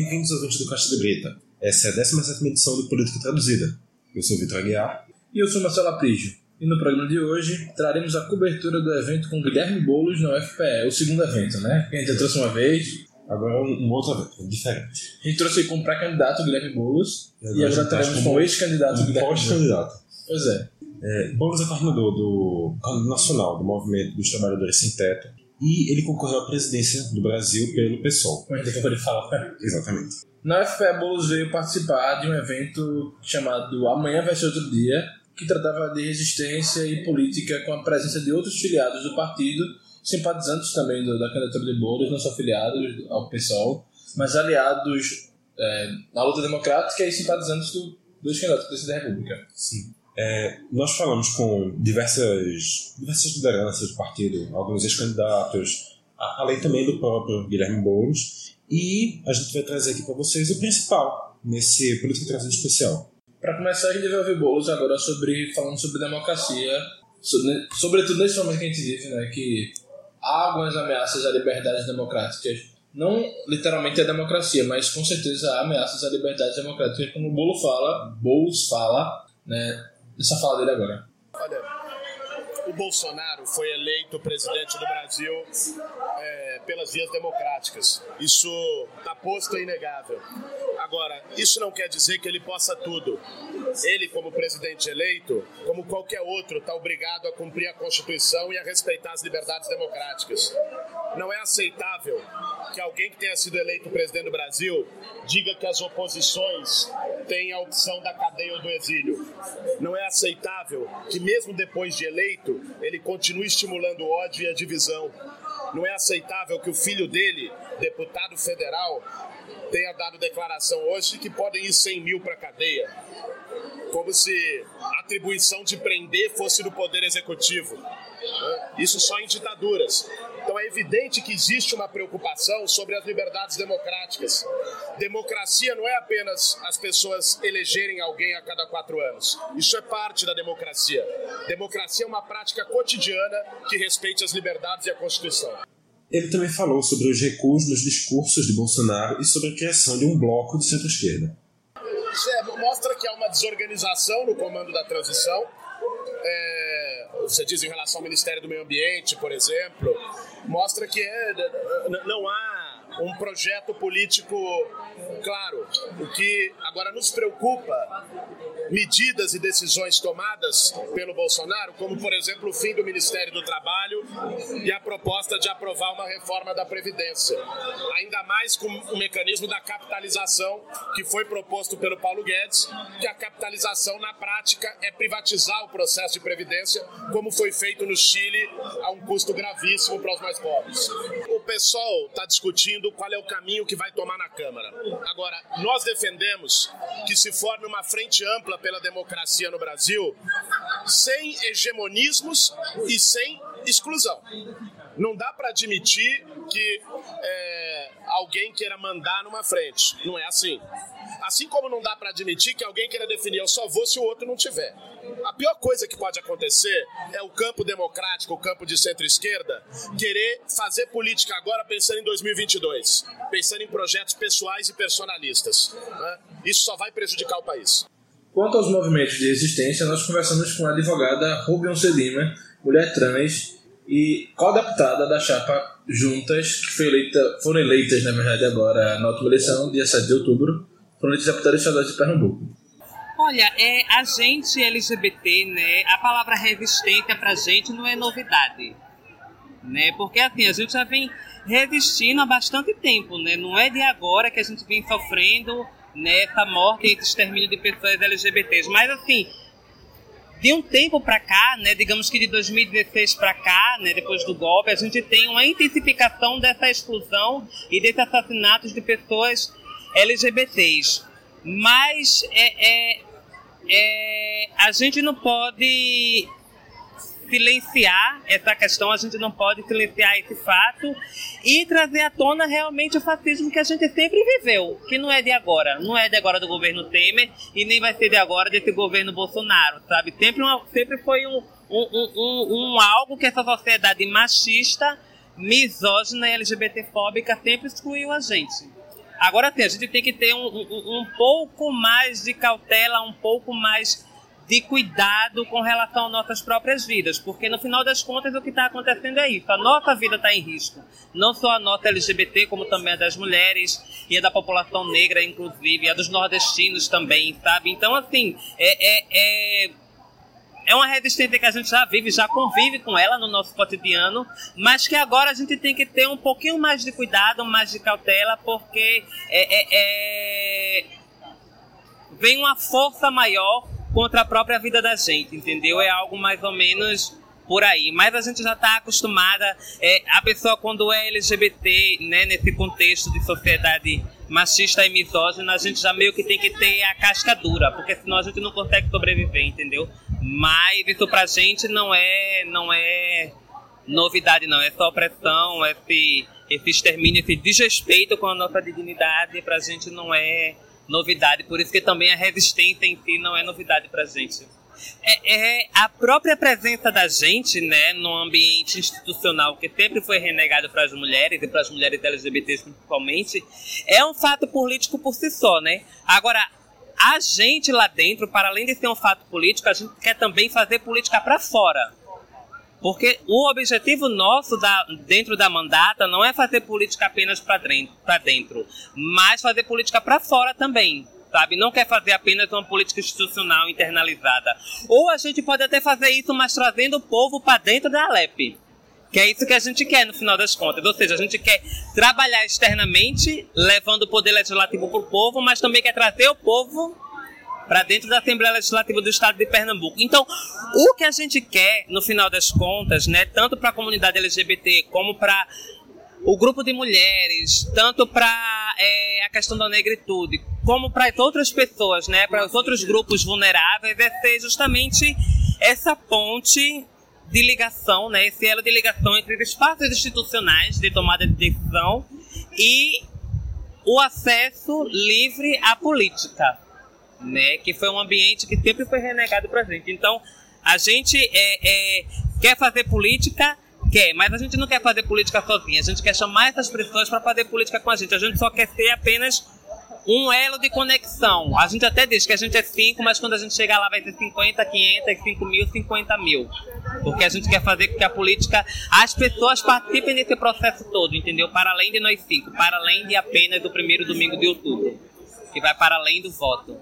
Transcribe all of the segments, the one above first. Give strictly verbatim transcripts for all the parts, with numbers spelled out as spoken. Bem-vindos ao vídeo do Castelo Brito. Essa é a décima sétima edição do Política Traduzida. Eu sou o Vitor Aguiar. E eu sou o Marcelo Aprijo. E no programa de hoje, traremos a cobertura do evento com Guilherme Boulos na U F P E. O segundo evento, né? Que a gente trouxe uma vez. Agora um outro evento, diferente. A gente trouxe como pré-candidato o Guilherme Boulos. E agora, e agora traremos com o ex-candidato um Guilherme Boulos. Pós-candidato. Pois é. é. Boulos é coordenador do, do nacional do Movimento dos Trabalhadores Sem Teto. E ele concorreu à presidência do Brasil pelo P SOL. Mas depois ele fala. Exatamente. Na U F P E, Boulos veio participar de um evento chamado Amanhã vai ser Outro Dia, que tratava de resistência e política com a presença de outros filiados do partido, simpatizantes também do, da candidatura de Boulos, não só filiados ao P SOL, mas aliados é, na luta democrática e simpatizantes do, dos candidatos da República. Sim. É, nós falamos com diversas, diversas lideranças do partido, alguns ex-candidatos, além também do próprio Guilherme Boulos, e a gente vai trazer aqui para vocês o principal nesse Política Traduzida especial. Para começar, a gente vai ouvir Boulos agora sobre, falando sobre democracia, sobre, sobretudo nesse momento que a gente vive, né, que há algumas ameaças à liberdade democrática. Não literalmente a democracia, mas com certeza há ameaças à liberdade democrática, como o Boulos fala, Boulos fala, né? Deixa eu falar dele agora. Olha, o Bolsonaro foi eleito presidente do Brasil é, pelas vias democráticas. Isso está posto e inegável. Agora, isso não quer dizer que ele possa tudo. Ele, como presidente eleito, como qualquer outro, está obrigado a cumprir a Constituição e a respeitar as liberdades democráticas. Não é aceitável que alguém que tenha sido eleito presidente do Brasil diga que as oposições têm a opção da cadeia ou do exílio. Não é aceitável que, mesmo depois de eleito, ele continue estimulando o ódio e a divisão. Não é aceitável que o filho dele, deputado federal, tenha dado declaração hoje que podem ir cem mil para a cadeia. Como se a atribuição de prender fosse do Poder Executivo. Isso só em ditaduras. Então é evidente que existe uma preocupação sobre as liberdades democráticas. Democracia não é apenas as pessoas elegerem alguém a cada quatro anos. Isso é parte da democracia. Democracia é uma prática cotidiana que respeite as liberdades e a Constituição. Ele também falou sobre os recuos nos discursos de Bolsonaro e sobre a criação de um bloco de centro-esquerda. Isso é, mostra que há uma desorganização no comando da transição. É, você diz em relação ao Ministério do Meio Ambiente, por exemplo, mostra que é, não há um projeto político claro. O que agora nos preocupa, medidas e decisões tomadas pelo Bolsonaro, como, por exemplo, o fim do Ministério do Trabalho e a proposta de aprovar uma reforma da Previdência. Ainda mais com o mecanismo da capitalização que foi proposto pelo Paulo Guedes, que a capitalização, na prática, é privatizar o processo de Previdência, como foi feito no Chile, a um custo gravíssimo para os mais pobres. O P SOL está discutindo qual é o caminho que vai tomar na Câmara. Agora, nós defendemos que se forme uma frente ampla pela democracia no Brasil, sem hegemonismos e sem exclusão. Não dá para admitir que é, alguém queira mandar numa frente. Não é assim. Assim como não dá para admitir que alguém queira definir eu só vou se o outro não tiver. A pior coisa que pode acontecer é o campo democrático, o campo de centro-esquerda, querer fazer política agora pensando em dois mil e vinte e dois, pensando em projetos pessoais e personalistas. Né? Isso só vai prejudicar o país. Quanto aos movimentos de resistência, nós conversamos com a advogada Rubião Celima, mulher trans, e co-deputada da chapa Juntas, que foi eleita, foram eleitas, na verdade, agora na última eleição, dia sete de outubro, foram eleitas deputadas estaduais de Pernambuco. Olha, é, a gente L G B T, né, a palavra resistência para a gente não é novidade, né, porque assim, a gente já vem resistindo há bastante tempo, né, não é de agora que a gente vem sofrendo, né, essa morte e esse extermínio de pessoas L G B T s, mas assim, de um tempo para cá, né, digamos que de dois mil e dezesseis para cá, né, depois do golpe, a gente tem uma intensificação dessa exclusão e desses assassinatos de pessoas L G B T s, mas é, é, é, a gente não pode silenciar essa questão, a gente não pode silenciar esse fato e trazer à tona realmente o fascismo que a gente sempre viveu, que não é de agora, não é de agora do governo Temer e nem vai ser de agora desse governo Bolsonaro, sabe? Sempre, uma, sempre foi um, um, um, um algo que essa sociedade machista, misógina e L G B T fóbica sempre excluiu a gente. Agora tem, a gente tem que ter um, um, um pouco mais de cautela, um pouco mais de cuidado com relação a nossas próprias vidas, porque no final das contas o que está acontecendo é isso, a nossa vida está em risco, não só a nossa L G B T, como também a das mulheres e a da população negra, inclusive, a dos nordestinos também, sabe? Então, assim, é... é, é... é uma resistência que a gente já vive, já convive com ela no nosso cotidiano, mas que agora a gente tem que ter um pouquinho mais de cuidado, mais de cautela, porque é, é, é... vem uma força maior contra a própria vida da gente, entendeu? É algo mais ou menos por aí. Mas a gente já está acostumada, é, a pessoa quando é L G B T, né, nesse contexto de sociedade machista e misógina, a gente já meio que tem que ter a casca dura, porque senão a gente não consegue sobreviver, entendeu? Mas isso pra gente não é, não é novidade, não. Essa opressão, esse, esse extermínio, esse desrespeito com a nossa dignidade, pra gente não é novidade. Por isso que também a resistência em si não é novidade pra gente. É, é a própria presença da gente, né, no ambiente institucional que sempre foi renegado para as mulheres e para as mulheres L G B T principalmente, é um fato político por si só, né? Agora, a gente lá dentro, para além de ser um fato político, a gente quer também fazer política para fora. Porque o objetivo nosso da, dentro da mandata não é fazer política apenas para dentro, dentro, mas fazer política para fora também, sabe? Não quer fazer apenas uma política institucional internalizada. Ou a gente pode até fazer isso, mas trazendo o povo para dentro da Alepe. Que é isso que a gente quer, no final das contas. Ou seja, a gente quer trabalhar externamente, levando o poder legislativo para o povo, mas também quer trazer o povo para dentro da Assembleia Legislativa do Estado de Pernambuco. Então, o que a gente quer, no final das contas, né, tanto para a comunidade L G B T, como para o grupo de mulheres, tanto para é, a questão da negritude, como para as outras pessoas, né, para os outros grupos vulneráveis, é ser justamente essa ponte de ligação, né, esse elo de ligação entre os espaços institucionais de tomada de decisão e o acesso livre à política, né, que foi um ambiente que sempre foi renegado para a gente. Então, a gente é, é, quer fazer política, quer, mas a gente não quer fazer política sozinha, a gente quer chamar essas pessoas para fazer política com a gente, a gente só quer ser apenas um elo de conexão. A gente até diz que a gente é cinco, mas quando a gente chegar lá vai ter cinquenta, quinhentos, cinco mil, cinquenta mil. Porque a gente quer fazer com que a política, as pessoas participem desse processo todo, entendeu? Para além de nós cinco, para além de apenas do primeiro domingo de outubro, que vai para além do voto.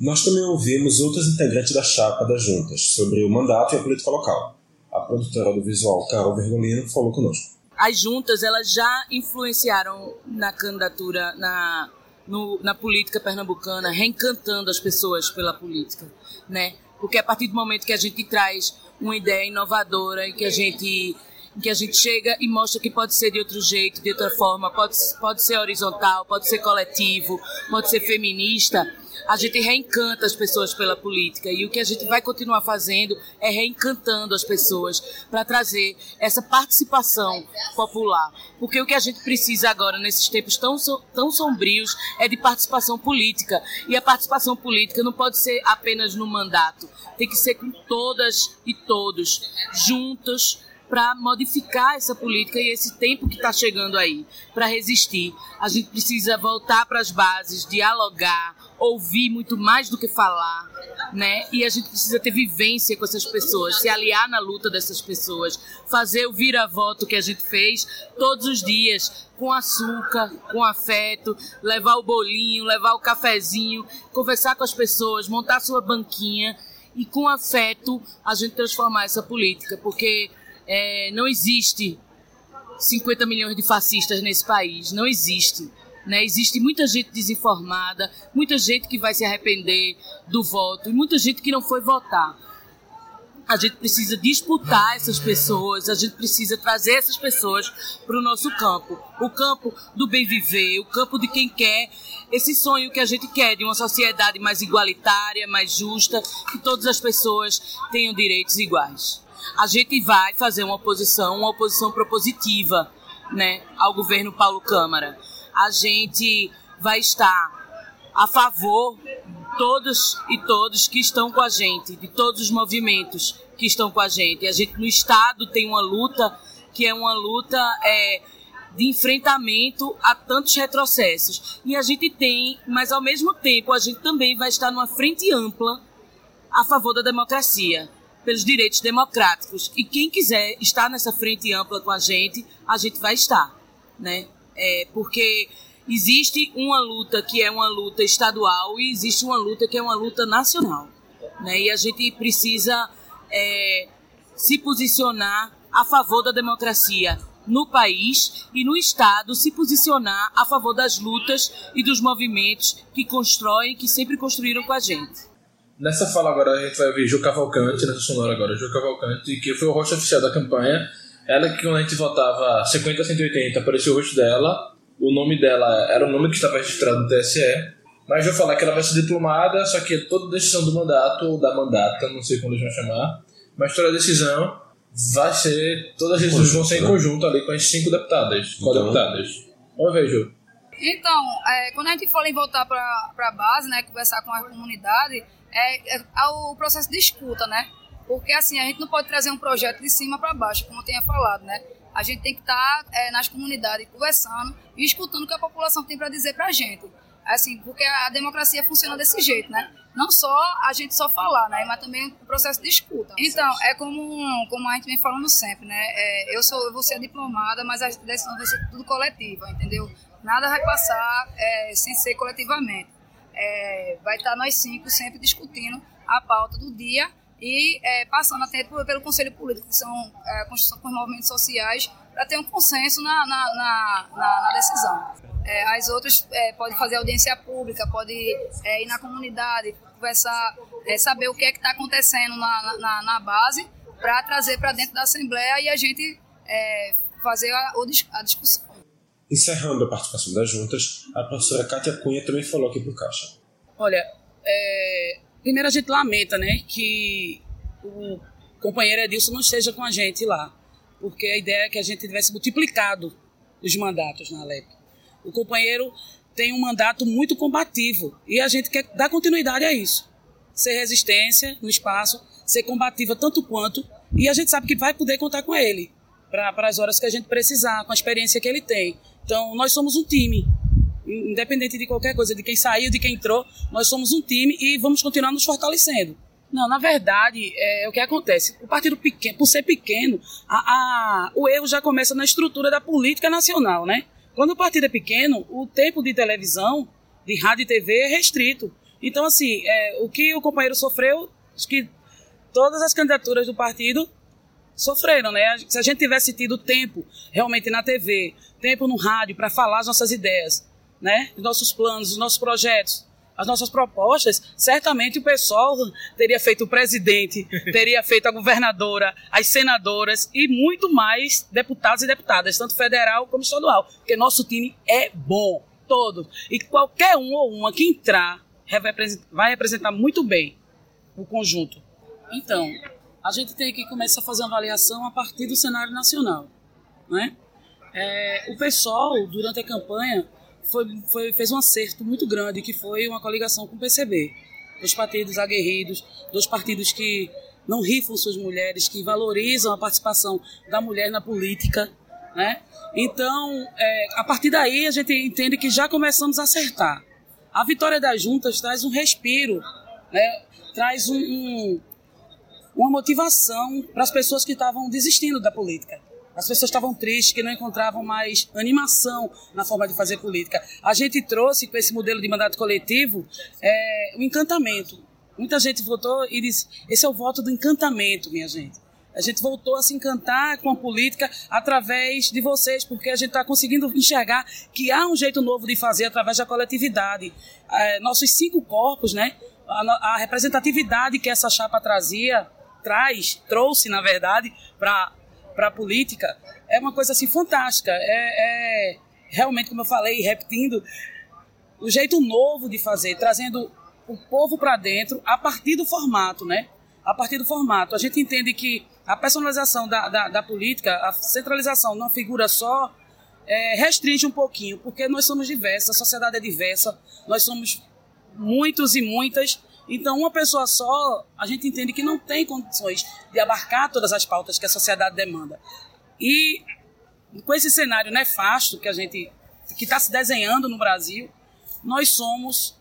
Nós também ouvimos outros integrantes da chapa das Juntas sobre o mandato e a política local. A produtora do visual, Carol Vergolino, falou conosco. As Juntas, elas já influenciaram na candidatura, na... No, na política pernambucana, reencantando as pessoas pela política, né? Porque a partir do momento que a gente traz uma ideia inovadora e que a gente, que a gente chega e mostra que pode ser de outro jeito, de outra forma, pode, pode ser horizontal, pode ser coletivo, pode ser feminista, a gente reencanta as pessoas pela política. E o que a gente vai continuar fazendo é reencantando as pessoas para trazer essa participação popular. Porque o que a gente precisa agora, nesses tempos tão, tão sombrios, é de participação política. E a participação política não pode ser apenas no mandato. Tem que ser com todas e todos, juntos, para modificar essa política e esse tempo que está chegando aí, para resistir. A gente precisa voltar para as bases, dialogar, ouvir muito mais do que falar, né? E a gente precisa ter vivência com essas pessoas, se aliar na luta dessas pessoas, fazer o vira-voto que a gente fez todos os dias, com açúcar, com afeto, levar o bolinho, levar o cafezinho, conversar com as pessoas, montar sua banquinha e com afeto a gente transformar essa política, porque é, não existe cinquenta milhões de fascistas nesse país, não existe. Né? Existe muita gente desinformada, muita gente que vai se arrepender do voto e muita gente que não foi votar. A gente precisa disputar essas pessoas, a gente precisa trazer essas pessoas para o nosso campo. O campo do bem viver, o campo de quem quer esse sonho que a gente quer, de uma sociedade mais igualitária, mais justa, que todas as pessoas tenham direitos iguais. A gente vai fazer uma oposição, uma oposição propositiva, né, ao governo Paulo Câmara. A gente vai estar a favor de todos e todos que estão com a gente, de todos os movimentos que estão com a gente. A gente no Estado tem uma luta que é uma luta é, de enfrentamento a tantos retrocessos. E a gente tem, mas ao mesmo tempo a gente também vai estar numa frente ampla a favor da democracia, pelos direitos democráticos. E quem quiser estar nessa frente ampla com a gente, a gente vai estar, né? É, porque existe uma luta que é uma luta estadual e existe uma luta que é uma luta nacional, né? E a gente precisa é, se posicionar a favor da democracia no país e no Estado, se posicionar a favor das lutas e dos movimentos que constroem, que sempre construíram com a gente. Nessa fala agora a gente vai ouvir Jô Cavalcante, nessa sonora agora, Jô Cavalcante, que foi o rosto oficial da campanha. Ela que quando a gente votava cinquenta a cento e oitenta apareceu o rosto dela, o nome dela era o nome que estava registrado no T S E, mas vou falar que ela vai ser diplomada, só que toda decisão do mandato, ou da mandata, não sei como eles vão chamar, mas toda decisão vai ser, todas as decisões vão ser em conjunto ali com as cinco deputadas, então, co-deputadas. Vamos ver, Ju. Então, é, quando a gente fala em voltar para a base, né, conversar com a comunidade, é, é, é o processo de escuta, né? Porque assim, a gente não pode trazer um projeto de cima para baixo, como eu tinha falado, né? A gente tem que estar é, nas comunidades conversando e escutando o que a população tem para dizer para a gente. Assim, porque a democracia funciona desse jeito, né? Não só a gente só falar, né? Mas também o processo de escuta. Então, é como, como a gente vem falando sempre, né? É, eu, sou, eu vou ser a diplomada, mas a decisão vai ser tudo coletiva, entendeu? Nada vai passar é, sem ser coletivamente. É, vai estar nós cinco sempre discutindo a pauta do dia e é, passando até pelo Conselho Político, que são é, construção com os movimentos sociais, para ter um consenso na, na, na, na, na decisão. As outras é, podem fazer audiência pública, podem é, ir na comunidade, conversar, é, saber o que é que está acontecendo na, na, na base para trazer para dentro da Assembleia e a gente é, fazer a, a discussão. Encerrando a participação das juntas, a professora Kátia Cunha também falou aqui para o Caixa. Olha, é, primeiro a gente lamenta, né, que o companheiro Edilson não esteja com a gente lá, porque a ideia é que a gente tivesse multiplicado os mandatos na Alepe. O companheiro tem um mandato muito combativo e a gente quer dar continuidade a isso. Ser resistência no espaço, ser combativa tanto quanto, e a gente sabe que vai poder contar com ele para as horas que a gente precisar, com a experiência que ele tem. Então, nós somos um time, independente de qualquer coisa, de quem saiu, de quem entrou, nós somos um time e vamos continuar nos fortalecendo. Não, na verdade, é o que acontece. O partido pequeno, por ser pequeno, a, a, o erro já começa na estrutura da política nacional, né? Quando o partido é pequeno, o tempo de televisão, de rádio e T V é restrito. Então, assim, é, o que o companheiro sofreu, acho que todas as candidaturas do partido sofreram, né? Se a gente tivesse tido tempo realmente na T V, tempo no rádio para falar as nossas ideias, né? Os nossos planos, os nossos projetos, as nossas propostas, certamente o P SOL teria feito o presidente, teria feito a governadora, as senadoras e muito mais deputados e deputadas, tanto federal como estadual, porque nosso time é bom, todo. E qualquer um ou uma que entrar vai representar muito bem o conjunto. Então, a gente tem que começar a fazer uma avaliação a partir do cenário nacional, né? É, o P SOL, durante a campanha, Foi, foi, fez um acerto muito grande, que foi uma coligação com o P C B. Dois partidos aguerridos, dois partidos que não rifam suas mulheres, que valorizam a participação da mulher na política, né? Então, é, a partir daí, a gente entende que já começamos a acertar. A vitória das juntas traz um respiro, né? Traz um, um, uma motivação para as pessoas que estavam desistindo da política. As pessoas estavam tristes, que não encontravam mais animação na forma de fazer política. A gente trouxe, com esse modelo de mandato coletivo, é, o encantamento. Muita gente votou e disse, esse é o voto do encantamento, minha gente. A gente voltou a se encantar com a política através de vocês, porque a gente está conseguindo enxergar que há um jeito novo de fazer através da coletividade. É, nossos cinco corpos, né, a, a representatividade que essa chapa trazia, traz, trouxe, na verdade, para... para a política, é uma coisa assim fantástica, é, é realmente, como eu falei, repetindo, o jeito novo de fazer, trazendo o povo para dentro a partir do formato, né? A partir do formato. A gente entende que a personalização da, da, da política, a centralização numa figura só, é, restringe um pouquinho, porque nós somos diversos, a sociedade é diversa, nós somos muitos e muitas. Então, uma pessoa só, a gente entende que não tem condições de abarcar todas as pautas que a sociedade demanda. E Com esse cenário nefasto que a gente que está se desenhando no Brasil, nós somos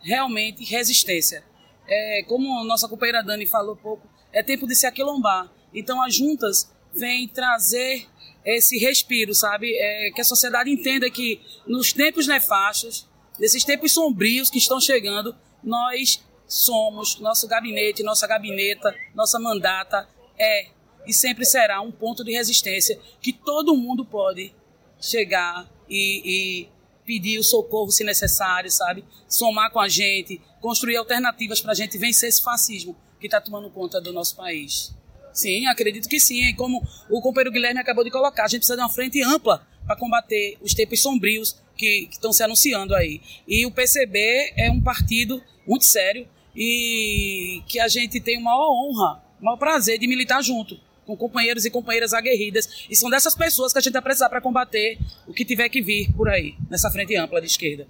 realmente resistência. É, como nossa companheira Dani falou pouco, é tempo de se aquilombar. Então as juntas vêm trazer esse respiro, sabe? É, que a sociedade entenda que nos tempos nefastos, nesses tempos sombrios que estão chegando, nós somos, nosso gabinete, nossa gabineta, nossa mandata é e sempre será um ponto de resistência que todo mundo pode chegar e, e pedir o socorro se necessário, sabe? Somar com a gente, construir alternativas para a gente vencer esse fascismo que está tomando conta do nosso país. Sim, acredito que sim. E como o companheiro Guilherme acabou de colocar, a gente precisa de uma frente ampla para combater os tempos sombrios que estão se anunciando aí. E o P C B é um partido muito sério e que a gente tem uma honra, o maior prazer de militar junto, com companheiros e companheiras aguerridas. E são dessas pessoas que a gente vai precisar para combater o que tiver que vir por aí, nessa frente ampla de esquerda.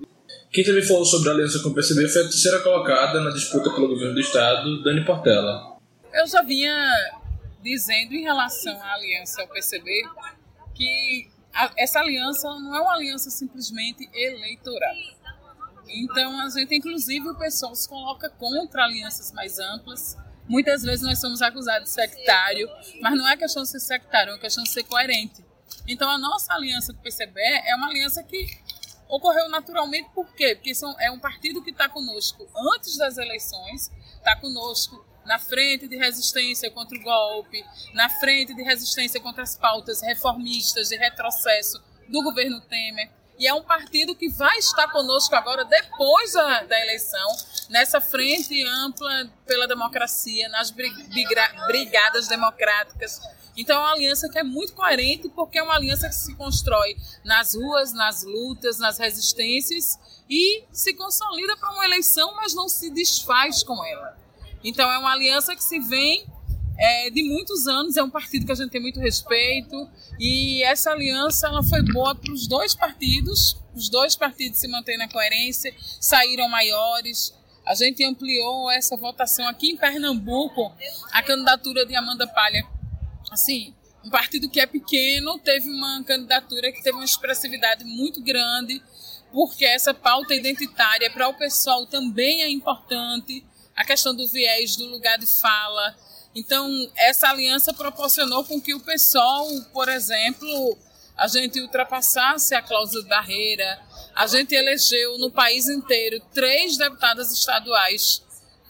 Quem também falou sobre a aliança com o P C B foi a terceira colocada na disputa pelo governo do Estado, Dani Portela. Eu já vinha dizendo em relação à aliança ao P C B que a, essa aliança não é uma aliança simplesmente eleitoral. Então, a gente, inclusive, o pessoal se coloca contra alianças mais amplas. Muitas vezes nós somos acusados de sectário, mas não é questão de ser sectário, é uma questão de ser coerente. Então, a nossa aliança com o P C B é uma aliança que ocorreu naturalmente. Por quê? Porque são, é um partido que está conosco antes das eleições, está conosco na frente de resistência contra o golpe, na frente de resistência contra as pautas reformistas de retrocesso do governo Temer. E é um partido que vai estar conosco agora, depois da, da eleição, nessa frente ampla pela democracia, nas brigra, brigadas democráticas. Então é uma aliança que é muito coerente, porque é uma aliança que se constrói nas ruas, nas lutas, nas resistências e se consolida para uma eleição, mas não se desfaz com ela. Então é uma aliança que se vem é, de muitos anos, é um partido que a gente tem muito respeito e essa aliança ela foi boa para os dois partidos, os dois partidos se mantêm na coerência, saíram maiores, a gente ampliou essa votação aqui em Pernambuco, a candidatura de Amanda Palha, assim, um partido que é pequeno, teve uma candidatura que teve uma expressividade muito grande, porque essa pauta identitária para o pessoal também é importante, a questão do viés, do lugar de fala. Então, essa aliança proporcionou com que o pessoal, por exemplo, a gente ultrapassasse a cláusula de barreira, a gente elegeu no país inteiro três deputadas estaduais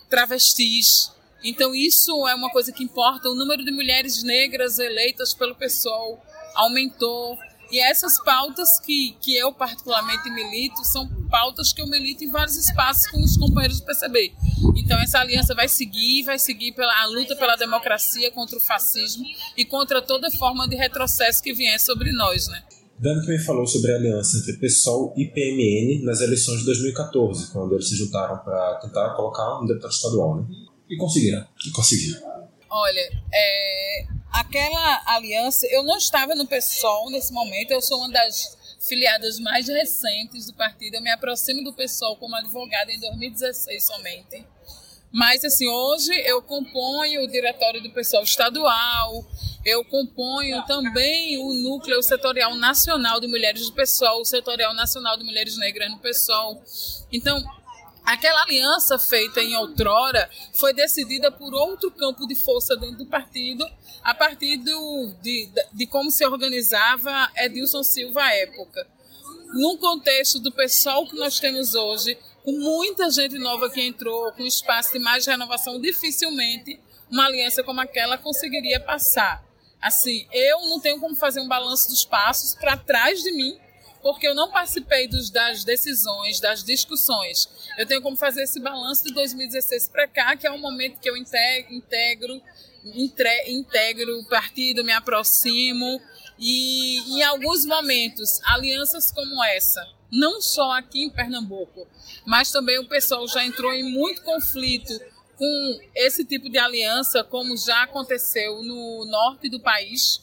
travestis. Então, isso é uma coisa que importa. O número de mulheres negras eleitas pelo pessoal aumentou. E essas pautas que, que eu particularmente milito são pautas que eu milito em vários espaços com os companheiros do P C B. Então essa aliança vai seguir, vai seguir pela, a luta pela democracia, contra o fascismo e contra toda forma de retrocesso que vier sobre nós, né? Dani também falou sobre a aliança entre P SOL e P M N nas eleições de dois mil e catorze, quando eles se juntaram para tentar colocar um deputado estadual, né? E conseguiram. E conseguiram. Olha, é... aquela aliança, eu não estava no P SOL nesse momento, eu sou uma das filiadas mais recentes do partido, eu me aproximo do P SOL como advogada em dois mil e dezesseis somente. Mas assim, hoje eu componho o diretório do P SOL estadual, eu componho também o núcleo setorial nacional de mulheres do P SOL, o setorial nacional de mulheres negras no P SOL. Então, aquela aliança feita em outrora foi decidida por outro campo de força dentro do partido, a partir do, de, de como se organizava Edilson Silva à época. Num contexto do P SOL que nós temos hoje, com muita gente nova que entrou, com espaço de mais renovação, dificilmente uma aliança como aquela conseguiria passar. Assim, eu não tenho como fazer um balanço dos passos para trás de mim, porque eu não participei dos, das decisões, das discussões. Eu tenho como fazer esse balanço de dois mil e dezesseis para cá, que é o momento que eu integro, intre, integro o partido, me aproximo. E em alguns momentos, alianças como essa, não só aqui em Pernambuco, mas também o pessoal já entrou em muito conflito com esse tipo de aliança, como já aconteceu no norte do país.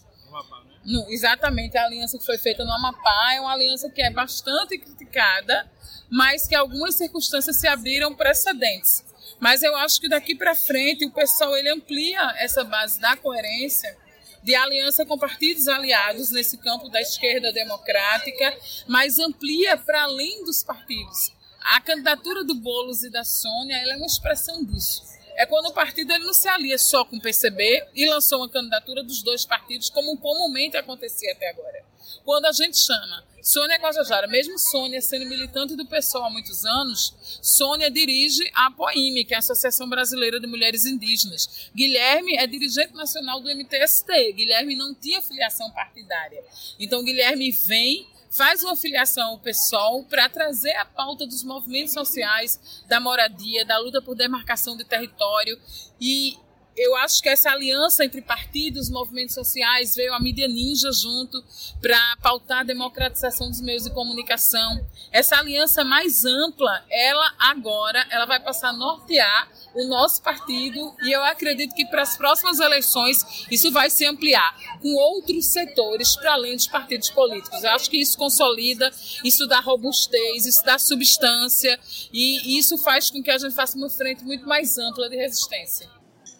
No, exatamente, a aliança que foi feita no Amapá é uma aliança que é bastante criticada, mas que algumas circunstâncias se abriram precedentes. Mas eu acho que daqui para frente o pessoal ele amplia essa base da coerência de aliança com partidos aliados nesse campo da esquerda democrática, mas amplia para além dos partidos. A candidatura do Boulos e da Sônia, ela é uma expressão disso. É quando o partido ele não se alia só com o P C B e lançou uma candidatura dos dois partidos, como comumente acontecia até agora. Quando a gente chama Sônia Guajajara, mesmo Sônia sendo militante do P SOL há muitos anos, Sônia dirige a POIM, que é a Associação Brasileira de Mulheres Indígenas. Guilherme é dirigente nacional do M T S T, Guilherme não tinha filiação partidária. Então Guilherme vem, faz uma filiação ao P SOL para trazer a pauta dos movimentos sociais, da moradia, da luta por demarcação de território. E eu acho que essa aliança entre partidos, movimentos sociais, veio a mídia ninja junto para pautar a democratização dos meios de comunicação. Essa aliança mais ampla, ela agora ela vai passar a nortear o nosso partido, e eu acredito que para as próximas eleições isso vai se ampliar com outros setores para além dos partidos políticos. Eu acho que isso consolida, isso dá robustez, isso dá substância, e isso faz com que a gente faça uma frente muito mais ampla de resistência.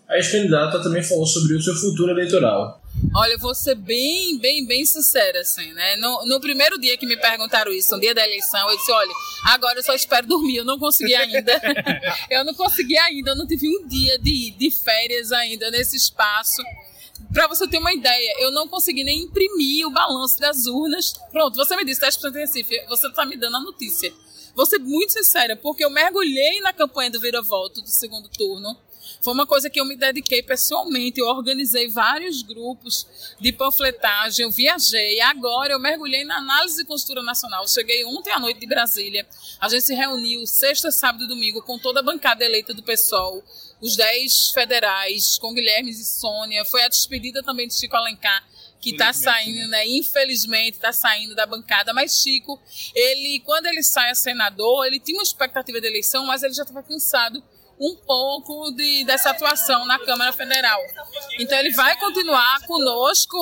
A ex-candidata também falou sobre o seu futuro eleitoral. Olha, eu vou ser bem, bem, bem sincera, assim, né? No, no primeiro dia que me perguntaram isso, no dia da eleição, eu disse, olha, agora eu só espero dormir, eu não consegui ainda. eu não consegui ainda, eu não tive um dia de, de férias ainda nesse espaço. Para você ter uma ideia, eu não consegui nem imprimir o balanço das urnas. Pronto, você me disse, dez por cento de Recife, você está me dando a notícia. Vou ser muito sincera, porque eu mergulhei na campanha do vira-voto do segundo turno. Foi uma coisa que eu me dediquei pessoalmente, eu organizei vários grupos de panfletagem, eu viajei, agora eu mergulhei na análise e costura nacional. Eu cheguei ontem à noite de Brasília, a gente se reuniu sexta, sábado e domingo com toda a bancada eleita do P SOL, os dez federais, com Guilherme e Sônia, foi a despedida também de Chico Alencar, que está saindo, né? Infelizmente está saindo da bancada, mas Chico, ele, quando ele sai a senador, ele tinha uma expectativa de eleição, mas ele já estava cansado um pouco de, dessa atuação na Câmara Federal. Então ele vai continuar conosco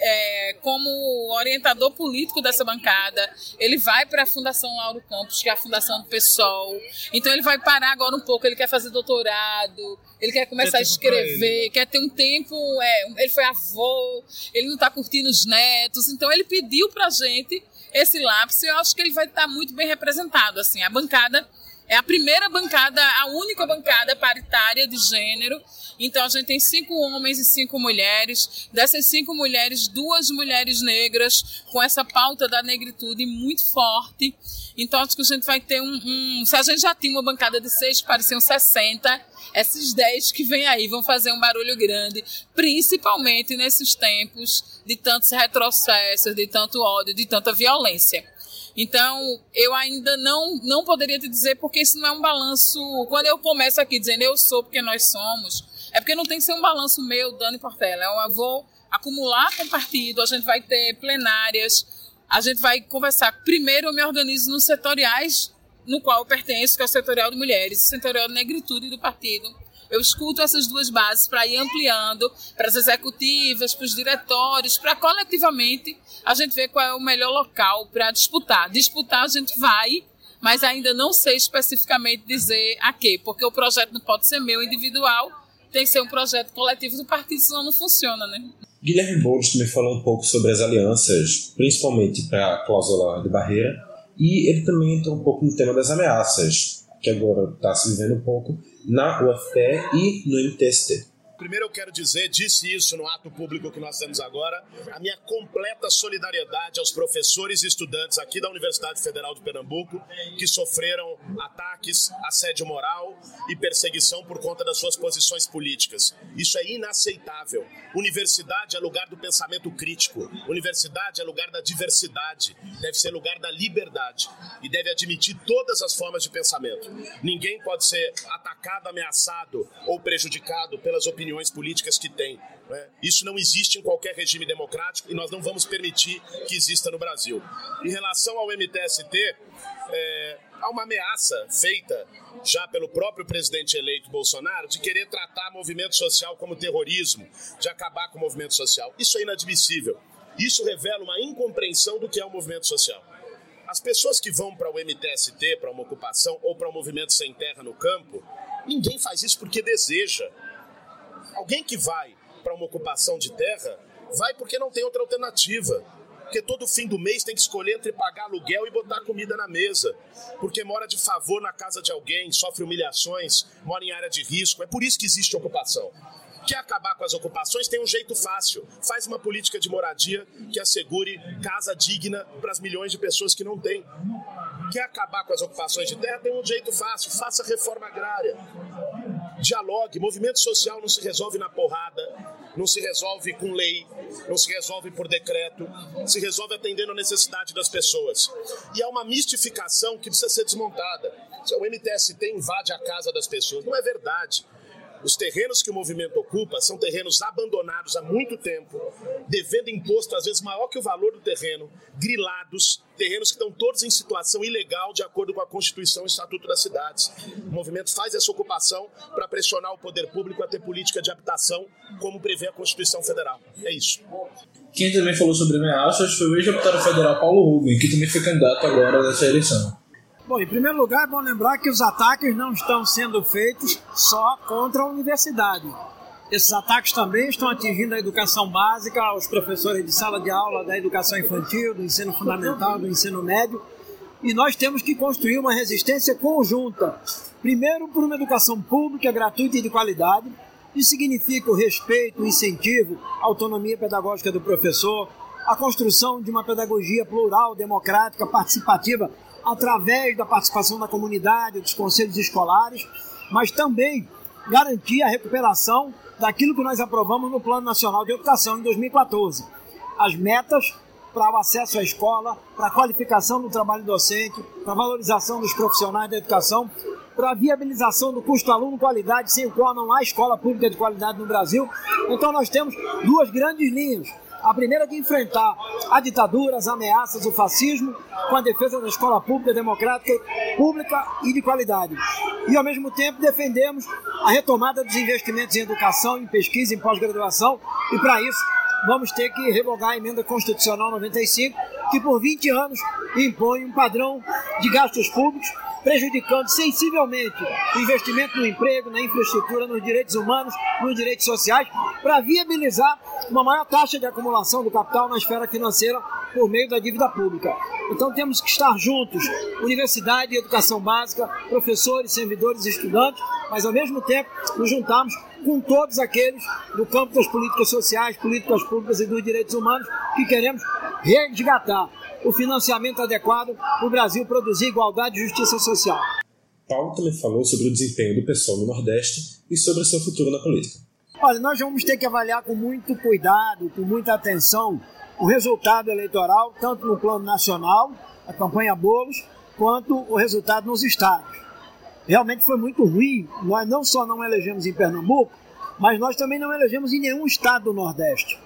é, como orientador político dessa bancada, ele vai para a Fundação Lauro Campos, que é a fundação do P SOL, então ele vai parar agora um pouco, ele quer fazer doutorado, ele quer começar a escrever, quer ter um tempo, é, ele foi avô, ele não está curtindo os netos, então ele pediu para a gente esse lápis, e eu acho que ele vai estar muito bem representado, assim, a bancada é a primeira bancada, a única bancada paritária de gênero. Então, a gente tem cinco homens e cinco mulheres. Dessas cinco mulheres, duas mulheres negras, com essa pauta da negritude muito forte. Então, acho que a gente vai ter um... um se a gente já tinha uma bancada de seis, que pareciam sessenta, esses dez que vêm aí vão fazer um barulho grande, principalmente nesses tempos de tantos retrocessos, de tanto ódio, de tanta violência. Então, eu ainda não, não poderia te dizer, porque isso não é um balanço... Quando eu começo aqui dizendo eu sou porque nós somos, é porque não tem que ser um balanço meu, Dani Portela. Eu vou acumular com o partido, a gente vai ter plenárias, a gente vai conversar. Primeiro eu me organizo nos setoriais, no qual eu pertenço, que é o setorial de mulheres, o setorial de negritude do partido. Eu escuto essas duas bases para ir ampliando para as executivas, para os diretórios, para coletivamente a gente ver qual é o melhor local para disputar. Disputar a gente vai, mas ainda não sei especificamente dizer a quê, porque o projeto não pode ser meu individual, tem que ser um projeto coletivo do partido, senão não funciona, né? Guilherme Boulos também falou um pouco sobre as alianças, principalmente para a cláusula de barreira, e ele também entrou um pouco no tema das ameaças, que agora está se vivendo um pouco, na U F P E e no M T S T. Primeiro eu quero dizer, disse isso no ato público que nós temos agora, a minha completa solidariedade aos professores e estudantes aqui da Universidade Federal de Pernambuco que sofreram ataques, assédio moral e perseguição por conta das suas posições políticas. Isso é inaceitável. Universidade é lugar do pensamento crítico. Universidade é lugar da diversidade. Deve ser lugar da liberdade e deve admitir todas as formas de pensamento. Ninguém pode ser atacado, ameaçado ou prejudicado pelas opiniões opiniões políticas que tem. Né? Isso não existe em qualquer regime democrático e nós não vamos permitir que exista no Brasil. Em relação ao M T S T, é, há uma ameaça feita já pelo próprio presidente eleito Bolsonaro de querer tratar movimento social como terrorismo, de acabar com o movimento social. Isso é inadmissível. Isso revela uma incompreensão do que é o movimento social. As pessoas que vão para o M T S T, para uma ocupação ou para um movimento sem terra no campo, ninguém faz isso porque deseja. Alguém que vai para uma ocupação de terra Vai porque não tem outra alternativa. Porque todo fim do mês tem que escolher entre pagar aluguel e botar comida na mesa. Porque mora de favor na casa de alguém, sofre humilhações, mora em área de risco. É por isso que existe ocupação. Quer acabar com as ocupações? Tem um jeito fácil. Faz uma política de moradia que assegure casa digna para as milhões de pessoas que não têm. Quer acabar com as ocupações de terra? Tem um jeito fácil. Faça reforma agrária. Dialogue. Movimento social não se resolve na porrada. Não se resolve com lei, não se resolve por decreto, se resolve atendendo a necessidade das pessoas. E há uma mistificação que precisa ser desmontada. O M T S T invade a casa das pessoas. Não é verdade. Os terrenos que o movimento ocupa são terrenos abandonados há muito tempo, devendo imposto às vezes maior que o valor do terreno, grilados, terrenos que estão todos em situação ilegal de acordo com a Constituição e o Estatuto das Cidades. O movimento faz essa ocupação para pressionar o poder público a ter política de habitação, como prevê a Constituição Federal. É isso. Quem também falou sobre ameaças foi o ex-deputado federal Paulo Guedes, que também foi candidato agora nessa eleição. Bom, em primeiro lugar, é bom lembrar que os ataques não estão sendo feitos só contra a universidade. Esses ataques também estão atingindo a educação básica, os professores de sala de aula da educação infantil, do ensino fundamental, do ensino médio. E nós temos que construir uma resistência conjunta. Primeiro, por uma educação pública, gratuita e de qualidade. Isso significa o respeito, o incentivo, a autonomia pedagógica do professor, a construção de uma pedagogia plural, democrática, participativa, através da participação da comunidade, dos conselhos escolares, mas também garantir a recuperação daquilo que nós aprovamos no Plano Nacional de Educação em dois mil e quatorze. As metas para o acesso à escola, para a qualificação do trabalho docente, para a valorização dos profissionais da educação, para a viabilização do custo-aluno qualidade, sem o qual não há escola pública de qualidade no Brasil. Então nós temos duas grandes linhas. A primeira de enfrentar a ditadura, as ameaças, o fascismo, com a defesa da escola pública, democrática, pública e de qualidade. E, ao mesmo tempo, defendemos a retomada dos investimentos em educação, em pesquisa, em pós-graduação. E, para isso, vamos ter que revogar a emenda constitucional noventa e cinco, que por vinte anos impõe um padrão de gastos públicos, prejudicando sensivelmente o investimento no emprego, na infraestrutura, nos direitos humanos, nos direitos sociais, para viabilizar uma maior taxa de acumulação do capital na esfera financeira por meio da dívida pública. Então temos que estar juntos, universidade, educação básica, professores, servidores, estudantes, mas ao mesmo tempo nos juntarmos com todos aqueles do campo das políticas sociais, políticas públicas e dos direitos humanos que queremos resgatar o financiamento adequado para o Brasil produzir igualdade e justiça social. Paulo também falou sobre o desempenho do P SOL no Nordeste e sobre o seu futuro na política. Olha, nós vamos ter que avaliar com muito cuidado, com muita atenção, o resultado eleitoral, tanto no plano nacional, a campanha Boulos, quanto o resultado nos estados. Realmente foi muito ruim. Nós não só não elegemos em Pernambuco, mas nós também não elegemos em nenhum estado do Nordeste.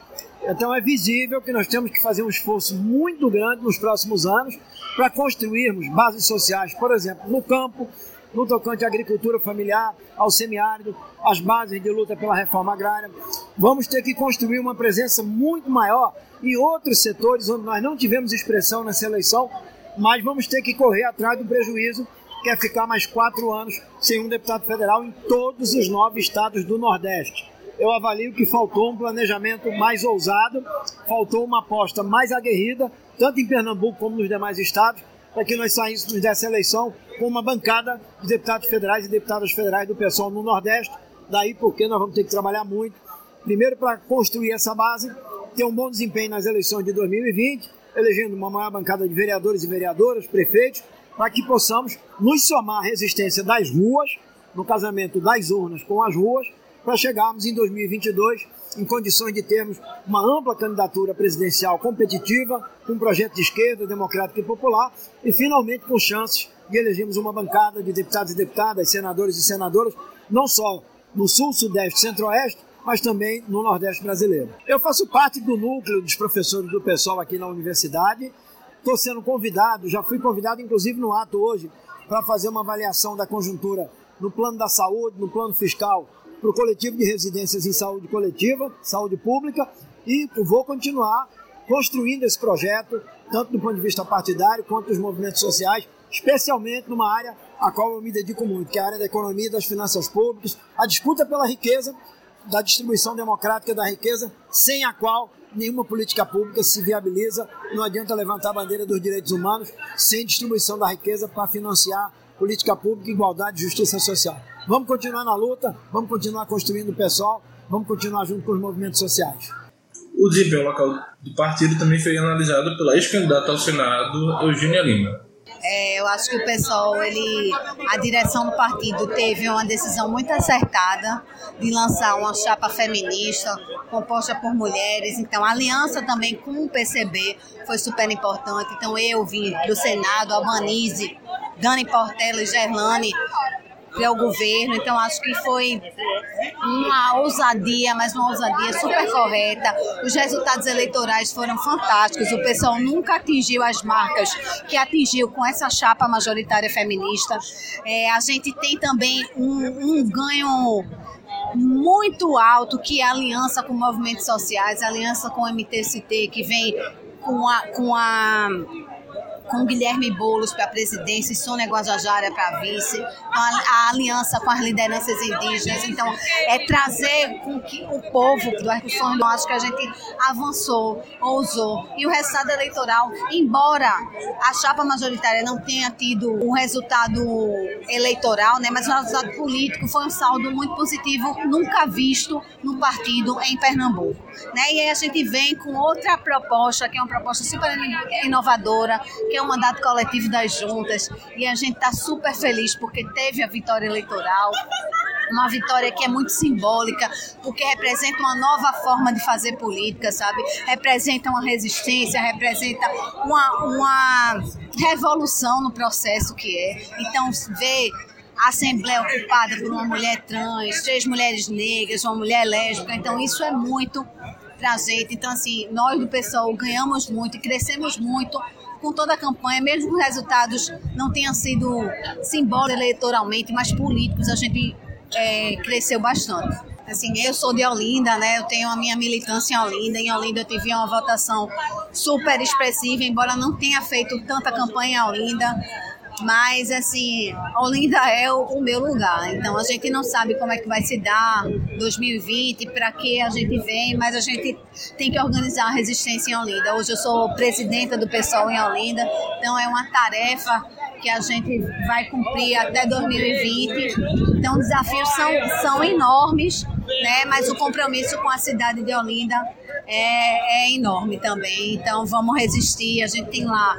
Então é visível que nós temos que fazer um esforço muito grande nos próximos anos para construirmos bases sociais, por exemplo, no campo, no tocante à agricultura familiar, ao semiárido, às bases de luta pela reforma agrária. Vamos ter que construir uma presença muito maior em outros setores onde nós não tivemos expressão nessa eleição, mas vamos ter que correr atrás do prejuízo, que é ficar mais quatro anos sem um deputado federal em todos os nove estados do Nordeste. Eu avalio que faltou um planejamento mais ousado, faltou uma aposta mais aguerrida, tanto em Pernambuco como nos demais estados, para que nós saíssemos dessa eleição com uma bancada de deputados federais e deputadas federais do P SOL no Nordeste. Daí porque nós vamos ter que trabalhar muito, primeiro para construir essa base, ter um bom desempenho nas eleições de dois mil e vinte, elegendo uma maior bancada de vereadores e vereadoras, prefeitos, para que possamos nos somar à resistência das ruas, no casamento das urnas com as ruas, para chegarmos em dois mil e vinte e dois em condições de termos uma ampla candidatura presidencial competitiva, com um projeto de esquerda, democrático e popular, e finalmente com chances de elegermos uma bancada de deputados e deputadas, senadores e senadoras, não só no Sul, Sudeste e Centro-Oeste, mas também no Nordeste brasileiro. Eu faço parte do núcleo dos professores do P SOL aqui na universidade. Estou sendo convidado, já fui convidado inclusive no ato hoje, para fazer uma avaliação da conjuntura no plano da saúde, no plano fiscal, para o coletivo de residências em saúde coletiva, saúde pública, e vou continuar construindo esse projeto, tanto do ponto de vista partidário quanto dos movimentos sociais, especialmente numa área a qual eu me dedico muito, que é a área da economia e das finanças públicas, a disputa pela riqueza, da distribuição democrática da riqueza, sem a qual nenhuma política pública se viabiliza. Não adianta levantar a bandeira dos direitos humanos sem distribuição da riqueza para financiar política pública, igualdade e justiça social. Vamos continuar na luta, vamos continuar construindo o P SOL, vamos continuar junto com os movimentos sociais. O desempenho local do partido também foi analisado pela ex-candidata ao Senado, Eugênia Lima. É, eu acho que o P SOL, ele, a direção do partido teve uma decisão muito acertada de lançar uma chapa feminista composta por mulheres, então a aliança também com o P C B foi super importante. Então eu vim do Senado, a Banise, Dani Portela e Gerlane para o governo, então acho que foi uma ousadia, mas uma ousadia super correta. Os resultados eleitorais foram fantásticos, o P SOL nunca atingiu as marcas que atingiu com essa chapa majoritária feminista. É, a gente tem também um, um ganho muito alto, que é a aliança com movimentos sociais, a aliança com o M T C T, que vem com a... Com a com Guilherme Boulos para a presidência e Sônia Guajajara para a vice, a, a aliança com as lideranças indígenas. Então, é trazer com que o povo do Arco-Sonho, acho que a gente avançou, ousou. E o resultado eleitoral, embora a chapa majoritária não tenha tido um resultado eleitoral, né, mas o resultado político foi um saldo muito positivo, nunca visto no partido em Pernambuco. Né? E aí a gente vem com outra proposta, que é uma proposta super inovadora, que é o mandato coletivo das juntas, e a gente está super feliz porque teve a vitória eleitoral, uma vitória que é muito simbólica, porque representa uma nova forma de fazer política, sabe? Representa uma resistência, representa uma, uma revolução no processo que é. Então, ver a Assembleia ocupada por uma mulher trans, três mulheres negras, uma mulher lésbica, então isso é muito pra gente. Então, assim, nós do P SOL ganhamos muito e crescemos muito com toda a campanha, mesmo que os resultados não tenham sido simbólicos eleitoralmente, mas políticos, a gente é, cresceu bastante. Assim, eu sou de Olinda, né? Eu tenho a minha militância em Olinda. Em Olinda eu tive uma votação super expressiva, embora não tenha feito tanta campanha em Olinda, mas, assim, Olinda é o, o meu lugar. Então, a gente não sabe como é que vai se dar dois mil e vinte, para que a gente vem, mas a gente tem que organizar a resistência em Olinda. Hoje eu sou presidenta do P SOL em Olinda, então é uma tarefa que a gente vai cumprir até dois mil e vinte. Então, os desafios são, são enormes, né? Mas o compromisso com a cidade de Olinda é, é enorme também. Então, vamos resistir. A gente tem lá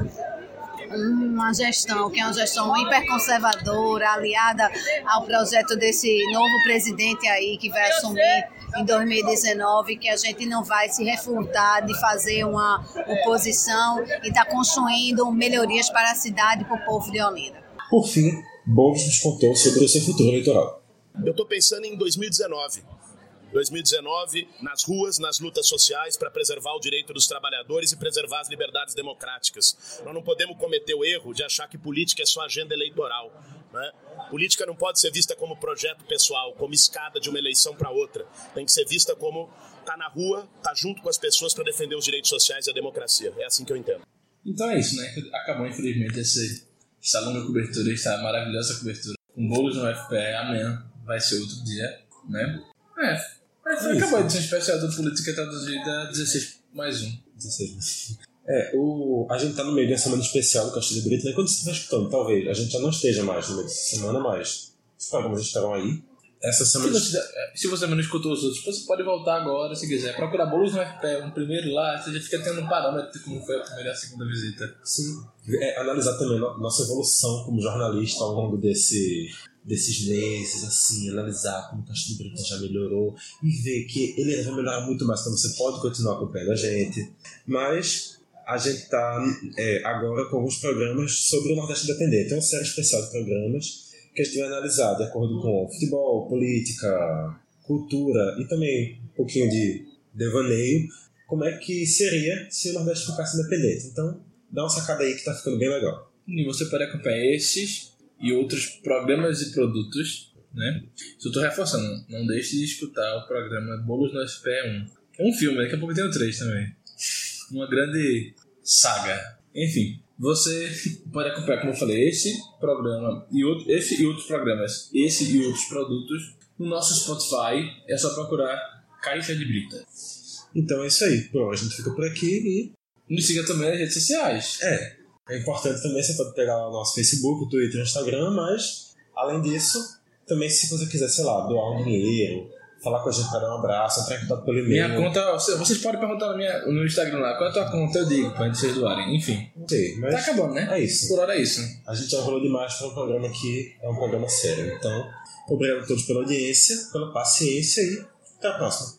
uma gestão, que é uma gestão hiperconservadora, aliada ao projeto desse novo presidente aí que vai assumir em dois mil e dezenove, que a gente não vai se refutar de fazer uma oposição e está construindo melhorias para a cidade e para o povo de Olinda. Por fim, Boulos nos contou sobre o seu futuro eleitoral. Eu estou pensando em dois mil e dezenove. dois mil e dezenove, nas ruas, nas lutas sociais, para preservar o direito dos trabalhadores e preservar as liberdades democráticas. Nós não podemos cometer o erro de achar que política é só agenda eleitoral, né? Política não pode ser vista como projeto pessoal, como escada de uma eleição para outra. Tem que ser vista como tá na rua, tá junto com as pessoas para defender os direitos sociais e a democracia. É assim que eu entendo. Então é isso, né? Acabou, infelizmente, essa, essa longa cobertura, essa maravilhosa cobertura. Com Boulos no U F P E, amanhã vai ser outro dia, né? É. É, acabou de ser um especial do Política Traduzida dezesseis mais um. dezesseis. É, o, a gente tá no meio de uma semana especial do Castelo Brito, né? Quando você estiver escutando, talvez a gente já não esteja mais no meio dessa semana, mas algumas estarão aí. Essa semana. Se você, se você não escutou os outros, você pode voltar agora se quiser. Procura Boulos no F P, um primeiro lá, você já fica tendo um parâmetro de como foi a primeira e a segunda visita. Sim. É, analisar também nossa evolução como jornalista ao longo desse. desses meses, assim, analisar como o Castelo Brito já melhorou e ver que ele vai melhorar muito mais, então você pode continuar acompanhando a gente. Mas a gente está é, agora com alguns programas sobre o Nordeste Independente. É uma série especial de programas que a gente vai analisar de acordo com futebol, política, cultura e também um pouquinho de devaneio, como é que seria se o Nordeste ficasse independente. Então, dá uma sacada aí que tá ficando bem legal. E você pode acompanhar esses e outros programas e produtos, né? Só tô reforçando, não deixe de escutar o programa Boulos no F P um. É um filme, daqui a pouco tem o três também. Uma grande saga. Enfim, você pode acompanhar, como eu falei, esse programa e outro, esse e outros programas, esse e outros produtos No nosso Spotify é só procurar Caixa de Brita. Então é isso aí. Bom, a gente fica por aqui e nos siga também nas redes sociais. É, é importante também, você pode pegar o nosso Facebook, o Twitter, o Instagram, mas além disso, também se você quiser, sei lá, doar um dinheiro, falar com a gente para dar um abraço, entrar em contato pelo e-mail. Minha conta, vocês podem perguntar na minha, no Instagram lá, qual é a tua conta, eu digo, para vocês doarem, enfim. Ok, mas tá acabando, né? É isso. Por hora é isso. A gente já rolou demais para um programa que é um programa sério. Então, obrigado a todos pela audiência, pela paciência e até a próxima.